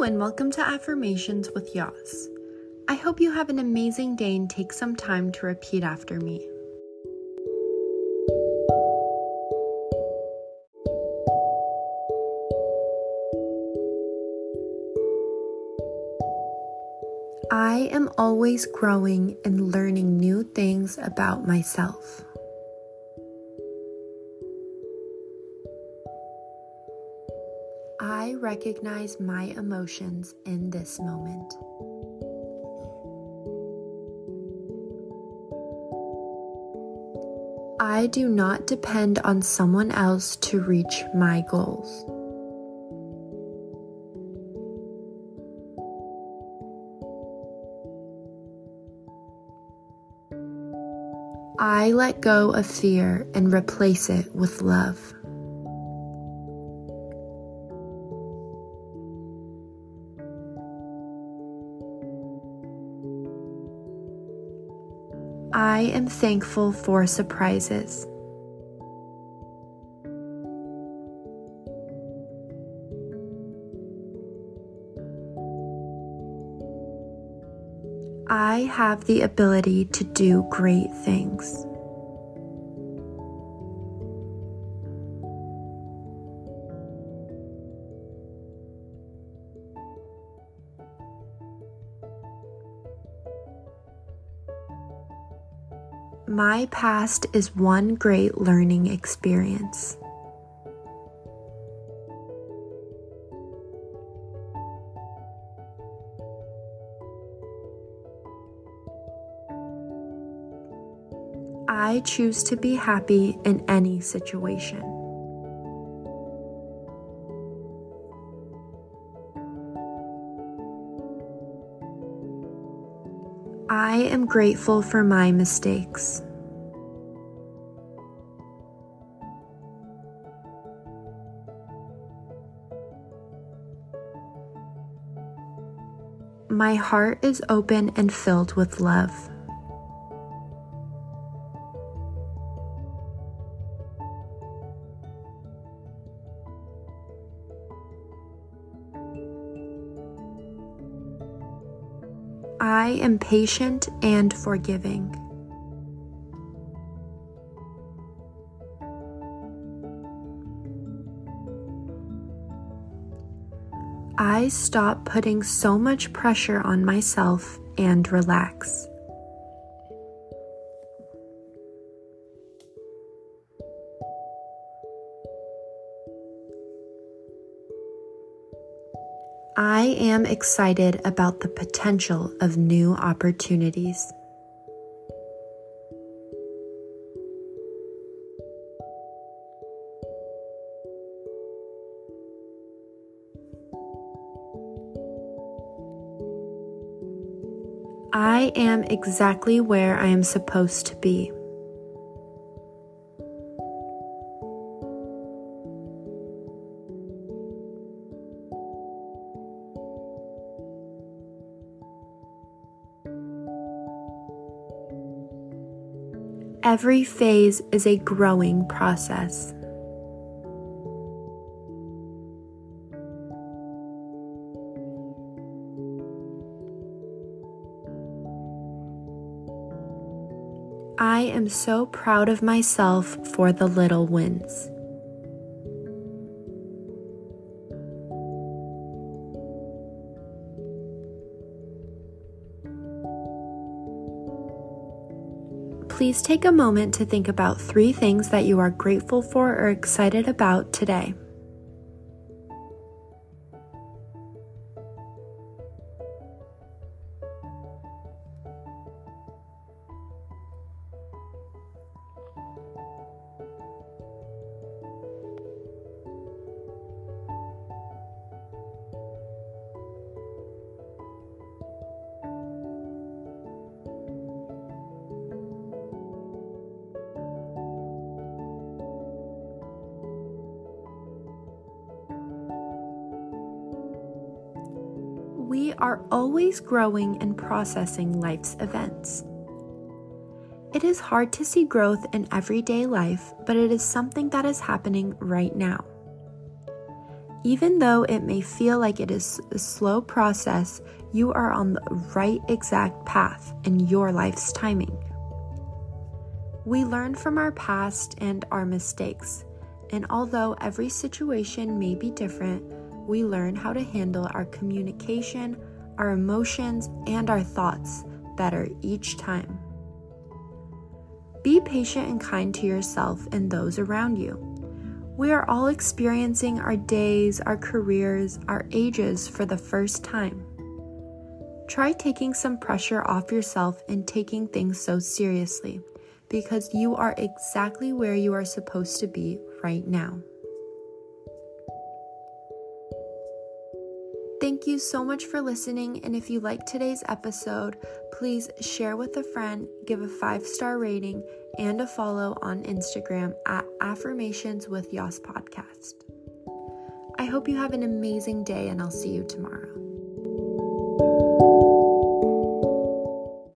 Hello and welcome to Affirmations with Yas. I hope you have an amazing day and take some time to repeat after me. I am always growing and learning new things about myself. I recognize my emotions in this moment. I do not depend on someone else to reach my goals. I let go of fear and replace it with love. I am thankful for surprises. I have the ability to do great things. My past is one great learning experience. I choose to be happy in any situation. I am grateful for my mistakes. My heart is open and filled with love. I am patient and forgiving. I stop putting so much pressure on myself and relax. I am excited about the potential of new opportunities. I am exactly where I am supposed to be. Every phase is a growing process. I am so proud of myself for the little wins. Please take a moment to think about 3 things that you are grateful for or excited about today. We are always growing and processing life's events. It is hard to see growth in everyday life, but it is something that is happening right now. Even though it may feel like it is a slow process, you are on the right exact path in your life's timing. We learn from our past and our mistakes, and although every situation may be different, we learn how to handle our communication, our emotions, and our thoughts better each time. Be patient and kind to yourself and those around you. We are all experiencing our days, our careers, our ages for the first time. Try taking some pressure off yourself and taking things so seriously, because you are exactly where you are supposed to be right now. Thank you so much for listening, and if you like today's episode, please share with a friend, give a 5-star rating, and a follow on Instagram at Affirmations with Yas Podcast. I hope you have an amazing day, and I'll see you tomorrow.